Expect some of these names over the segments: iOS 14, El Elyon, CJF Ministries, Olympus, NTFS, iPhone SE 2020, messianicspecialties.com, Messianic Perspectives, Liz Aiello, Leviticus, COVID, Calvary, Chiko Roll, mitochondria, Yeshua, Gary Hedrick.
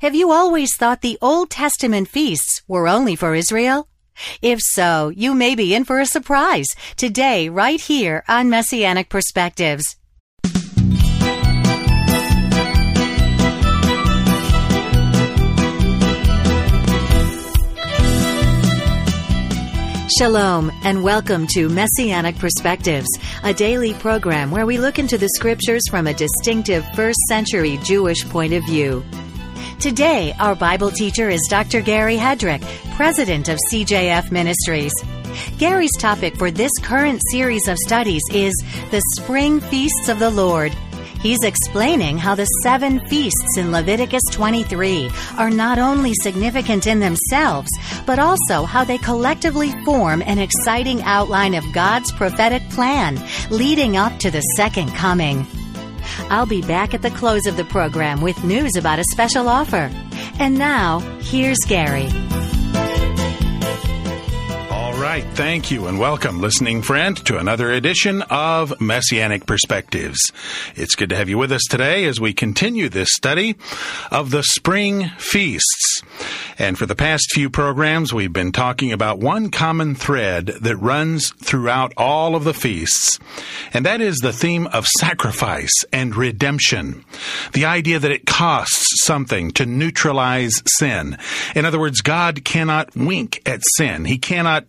Have you always thought the Old Testament feasts were only for Israel? If so, you may be in for a surprise today right here on Messianic Perspectives. Shalom and welcome to Messianic Perspectives, a daily program where we look into the scriptures from a distinctive first-century Jewish point of view. Today, our Bible teacher is Dr. Gary Hedrick, president of CJF Ministries. Gary's topic for this current series of studies is the Spring Feasts of the Lord. He's explaining how the 7 feasts in Leviticus 23 are not only significant in themselves, but also how they collectively form an exciting outline of God's prophetic plan leading up to the second coming. I'll be back at the close of the program with news about a special offer. And now, here's Gary. All right, thank you and welcome, listening friend, to another edition of Messianic Perspectives. It's good to have you with us today as we continue this study of the Spring Feasts. And for the past few programs, we've been talking about one common thread that runs throughout all of the feasts, and that is the theme of sacrifice and redemption, the idea that it costs something to neutralize sin. In other words, God cannot wink at sin. He cannot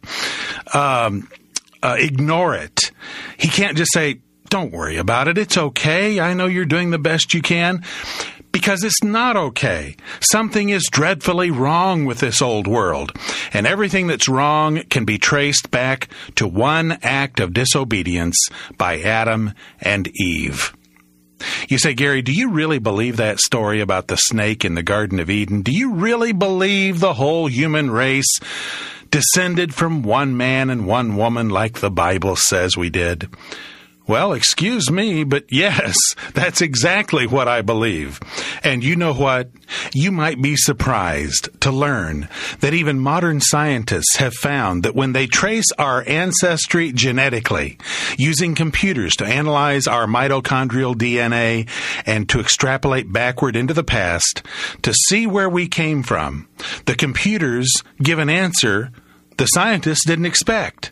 ignore it. He can't just say, don't worry about it. It's okay. I know you're doing the best you can. Because it's not okay. Something is dreadfully wrong with this old world. And everything that's wrong can be traced back to one act of disobedience by Adam and Eve. You say, Gary, do you really believe that story about the snake in the Garden of Eden? Do you really believe the whole human race descended from one man and one woman like the Bible says we did? Well, excuse me, but yes, that's exactly what I believe. And you know what? You might be surprised to learn that even modern scientists have found that when they trace our ancestry genetically, using computers to analyze our mitochondrial DNA and to extrapolate backward into the past to see where we came from, the computers give an answer the scientists didn't expect.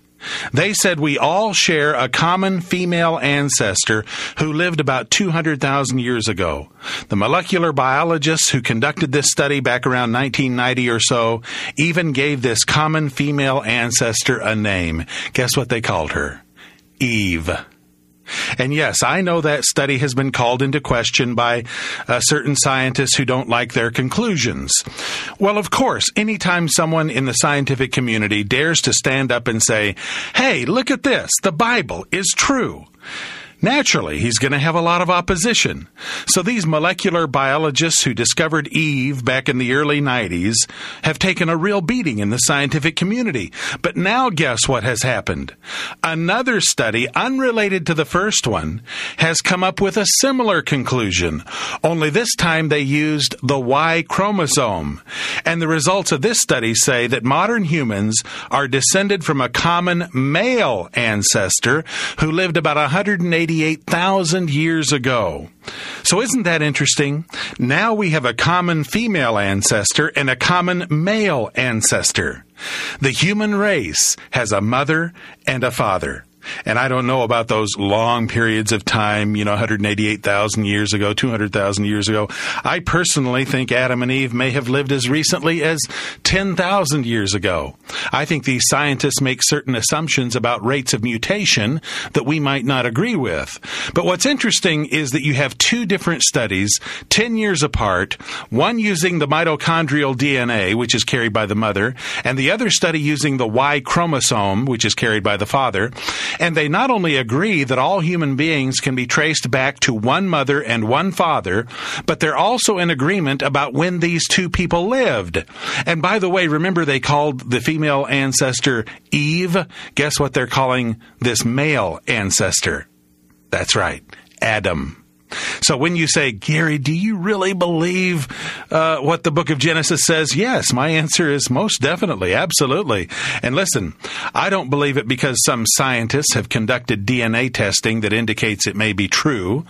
They said we all share a common female ancestor who lived about 200,000 years ago. The molecular biologists who conducted this study back around 1990 or so even gave this common female ancestor a name. Guess what they called her? Eve. And yes, I know that study has been called into question by certain scientists who don't like their conclusions. Well, of course, anytime someone in the scientific community dares to stand up and say, hey, look at this, the Bible is true, naturally, he's going to have a lot of opposition. So these molecular biologists who discovered Eve back in the early 90s have taken a real beating in the scientific community. But now guess what has happened? Another study, unrelated to the first one, has come up with a similar conclusion, only this time they used the Y chromosome. And the results of this study say that modern humans are descended from a common male ancestor who lived about 188,000 years ago. So isn't that interesting? Now we have a common female ancestor and a common male ancestor. The human race has a mother and a father. And I don't know about those long periods of time, 188,000 years ago, 200,000 years ago. I personally think Adam and Eve may have lived as recently as 10,000 years ago. I think these scientists make certain assumptions about rates of mutation that we might not agree with. But what's interesting is that you have two different studies, 10 years apart, one using the mitochondrial DNA, which is carried by the mother, and the other study using the Y chromosome, which is carried by the father. And they not only agree that all human beings can be traced back to one mother and one father, but they're also in agreement about when these two people lived. And by the way, remember they called the female ancestor Eve? Guess what they're calling this male ancestor? That's right, Adam. So when you say, Gary, do you really believe what the book of Genesis says? Yes, my answer is most definitely, absolutely. And listen, I don't believe it because some scientists have conducted DNA testing that indicates it may be true.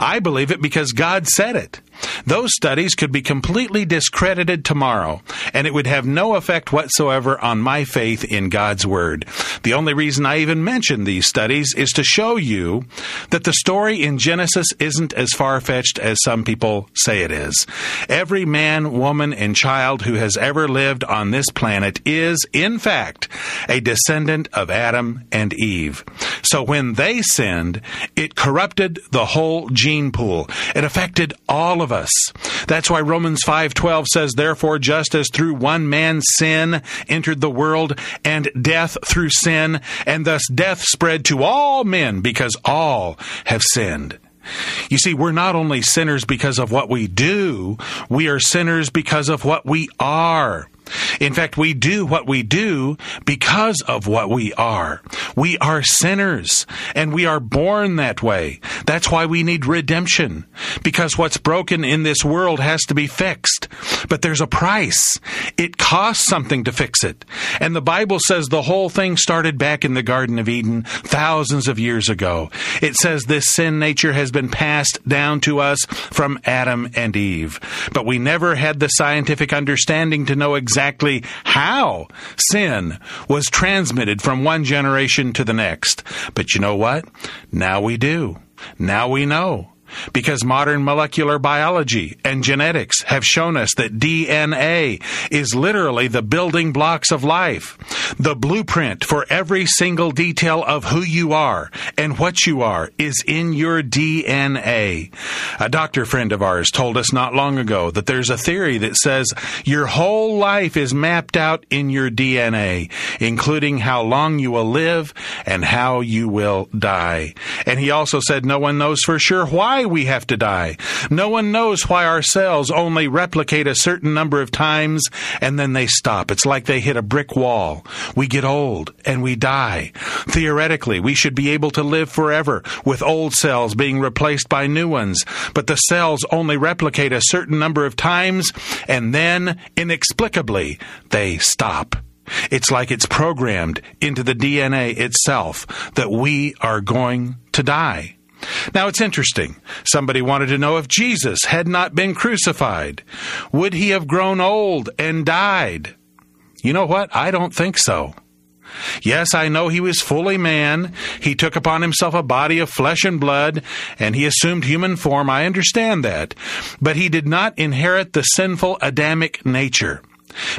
I believe it because God said it. Those studies could be completely discredited tomorrow, and it would have no effect whatsoever on my faith in God's Word. The only reason I even mention these studies is to show you that the story in Genesis isn't as far-fetched as some people say it is. Every man, woman, and child who has ever lived on this planet is, in fact, a descendant of Adam and Eve. So when they sinned, it corrupted the whole gene pool. It affected all of us. That's why Romans 5:12 says, "Therefore, just as through one man's sin entered the world, and death through sin, and thus death spread to all men, because all have sinned." You see, we're not only sinners because of what we do, we are sinners because of what we are. In fact, we do what we do because of what we are. We are sinners, and we are born that way. That's why we need redemption, because what's broken in this world has to be fixed. But there's a price. It costs something to fix it. And the Bible says the whole thing started back in the Garden of Eden thousands of years ago. It says this sin nature has been passed down to us from Adam and Eve. But we never had the scientific understanding to know exactly how sin was transmitted from one generation to the next. But you know what? Now we do. Now we know. Because modern molecular biology and genetics have shown us that DNA is literally the building blocks of life. The blueprint for every single detail of who you are and what you are is in your DNA. A doctor friend of ours told us not long ago that there's a theory that says your whole life is mapped out in your DNA, including how long you will live and how you will die. And he also said no one knows for sure why we have to die. No one knows why our cells only replicate a certain number of times and then they stop. It's like they hit a brick wall. We get old and we die. Theoretically, we should be able to live forever with old cells being replaced by new ones, but the cells only replicate a certain number of times and then inexplicably they stop. It's like it's programmed into the DNA itself that we are going to die. Now, it's interesting. Somebody wanted to know if Jesus had not been crucified, would he have grown old and died? You know what? I don't think so. Yes, I know he was fully man. He took upon himself a body of flesh and blood, and he assumed human form. I understand that. But he did not inherit the sinful Adamic nature.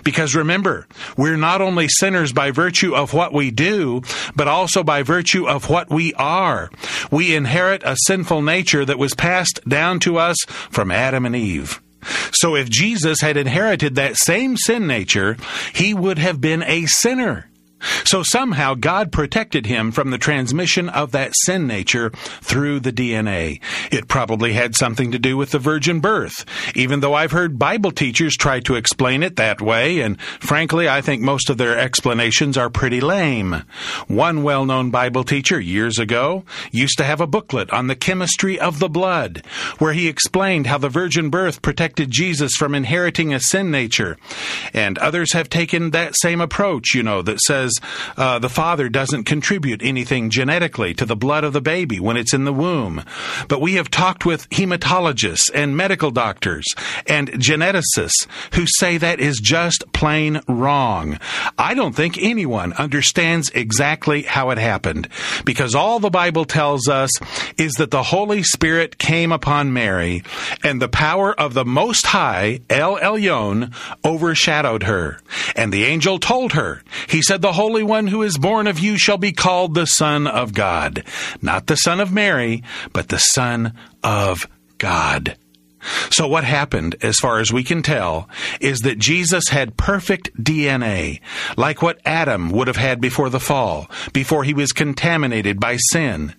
Because remember, we're not only sinners by virtue of what we do, but also by virtue of what we are. We inherit a sinful nature that was passed down to us from Adam and Eve. So if Jesus had inherited that same sin nature, he would have been a sinner. So somehow God protected him from the transmission of that sin nature through the DNA. It probably had something to do with the virgin birth, even though I've heard Bible teachers try to explain it that way, and frankly, I think most of their explanations are pretty lame. One well-known Bible teacher years ago used to have a booklet on the chemistry of the blood, where he explained how the virgin birth protected Jesus from inheriting a sin nature. And others have taken that same approach, that says, the father doesn't contribute anything genetically to the blood of the baby when it's in the womb. But we have talked with hematologists and medical doctors and geneticists who say that is just plain wrong. I don't think anyone understands exactly how it happened, because all the Bible tells us is that the Holy Spirit came upon Mary, and the power of the Most High, El Elyon, overshadowed her. And the angel told her, he said, "The Holy One who is born of you shall be called the Son of God." Not the Son of Mary, but the Son of God. So what happened, as far as we can tell, is that Jesus had perfect DNA, like what Adam would have had before the fall, before he was contaminated by sin.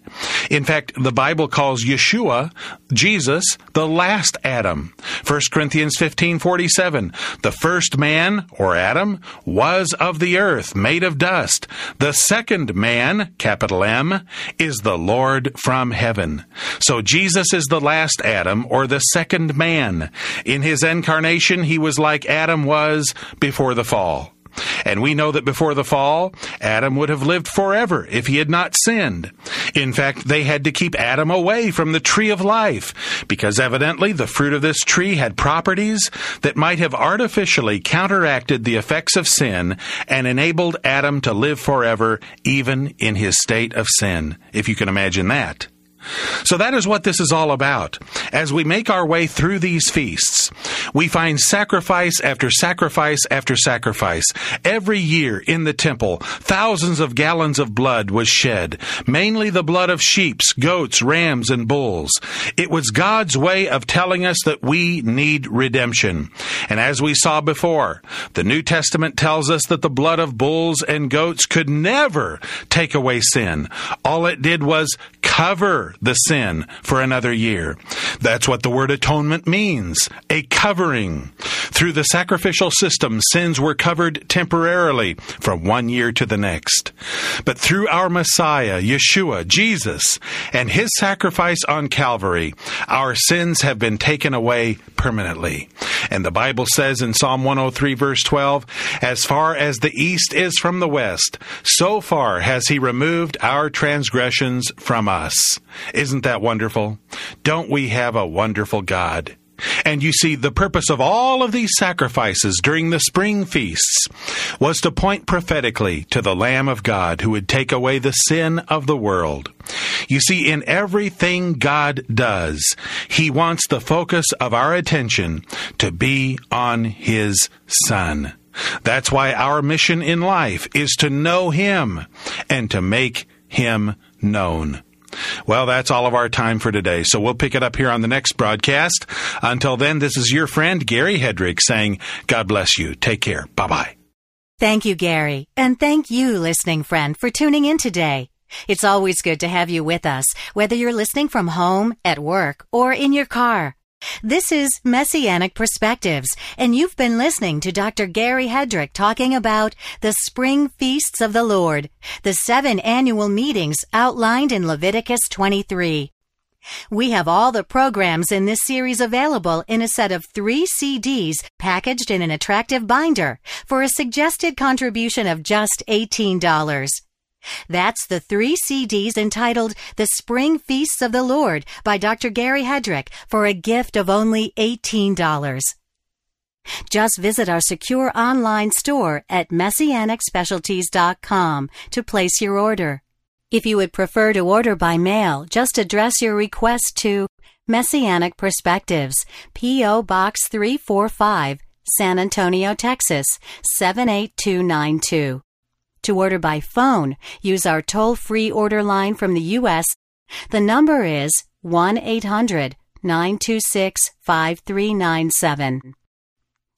In fact, the Bible calls Yeshua, Jesus, the last Adam. 1 Corinthians 15:47, "The first man," or Adam, "was of the earth, made of dust. The second man," capital M, "is the Lord from heaven." So Jesus is the last Adam, or the second man. In his incarnation, he was like Adam was before the fall. And we know that before the fall, Adam would have lived forever if he had not sinned. In fact, they had to keep Adam away from the tree of life, because evidently the fruit of this tree had properties that might have artificially counteracted the effects of sin and enabled Adam to live forever, even in his state of sin, if you can imagine that. So that is what this is all about. As we make our way through these feasts, we find sacrifice after sacrifice after sacrifice. Every year in the temple, thousands of gallons of blood was shed, mainly the blood of sheep, goats, rams, and bulls. It was God's way of telling us that we need redemption. And as we saw before, the New Testament tells us that the blood of bulls and goats could never take away sin. All it did was cover the sin for another year. That's what the word atonement means, a covering. Through the sacrificial system, sins were covered temporarily from one year to the next. But through our Messiah, Yeshua, Jesus, and his sacrifice on Calvary, our sins have been taken away permanently. And the Bible says in Psalm 103, verse 12, "As far as the east is from the west, so far has he removed our transgressions from us." Isn't that wonderful? Don't we have a wonderful God? And you see, the purpose of all of these sacrifices during the spring feasts was to point prophetically to the Lamb of God who would take away the sin of the world. You see, in everything God does, he wants the focus of our attention to be on his Son. That's why our mission in life is to know him and to make him known. Well, that's all of our time for today, so we'll pick it up here on the next broadcast. Until then, this is your friend, Gary Hedrick, saying, God bless you. Take care. Bye-bye. Thank you, Gary. And thank you, listening friend, for tuning in today. It's always good to have you with us, whether you're listening from home, at work, or in your car. This is Messianic Perspectives, and you've been listening to Dr. Gary Hedrick talking about the Spring Feasts of the Lord, the 7 annual meetings outlined in Leviticus 23. We have all the programs in this series available in a set of 3 CDs packaged in an attractive binder for a suggested contribution of just $18. That's the 3 CDs entitled The Spring Feasts of the Lord by Dr. Gary Hedrick for a gift of only $18. Just visit our secure online store at messianicspecialties.com to place your order. If you would prefer to order by mail, just address your request to Messianic Perspectives, P.O. Box 345, San Antonio, Texas, 78292. To order by phone, use our toll-free order line from the U.S. The number is 1-800-926-5397.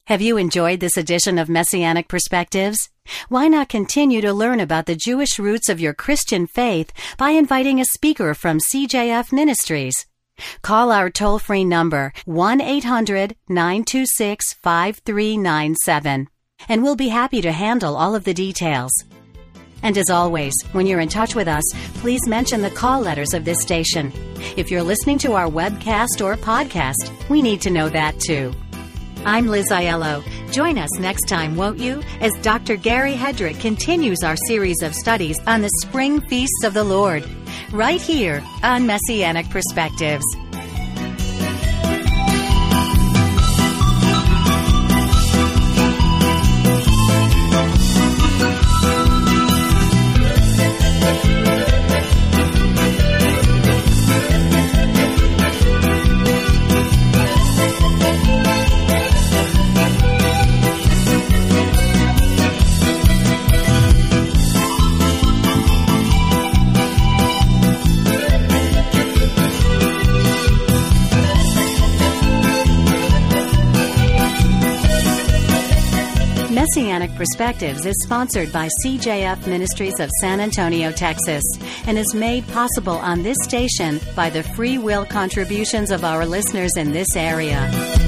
Have you enjoyed this edition of Messianic Perspectives? Why not continue to learn about the Jewish roots of your Christian faith by inviting a speaker from CJF Ministries? Call our toll-free number, 1-800-926-5397. And we'll be happy to handle all of the details. And as always, when you're in touch with us, please mention the call letters of this station. If you're listening to our webcast or podcast, we need to know that too. I'm Liz Aiello. Join us next time, won't you, as Dr. Gary Hedrick continues our series of studies on the Spring Feasts of the Lord, right here on Messianic Perspectives. Messianic Perspectives is sponsored by CJF Ministries of San Antonio, Texas, and is made possible on this station by the free will contributions of our listeners in this area.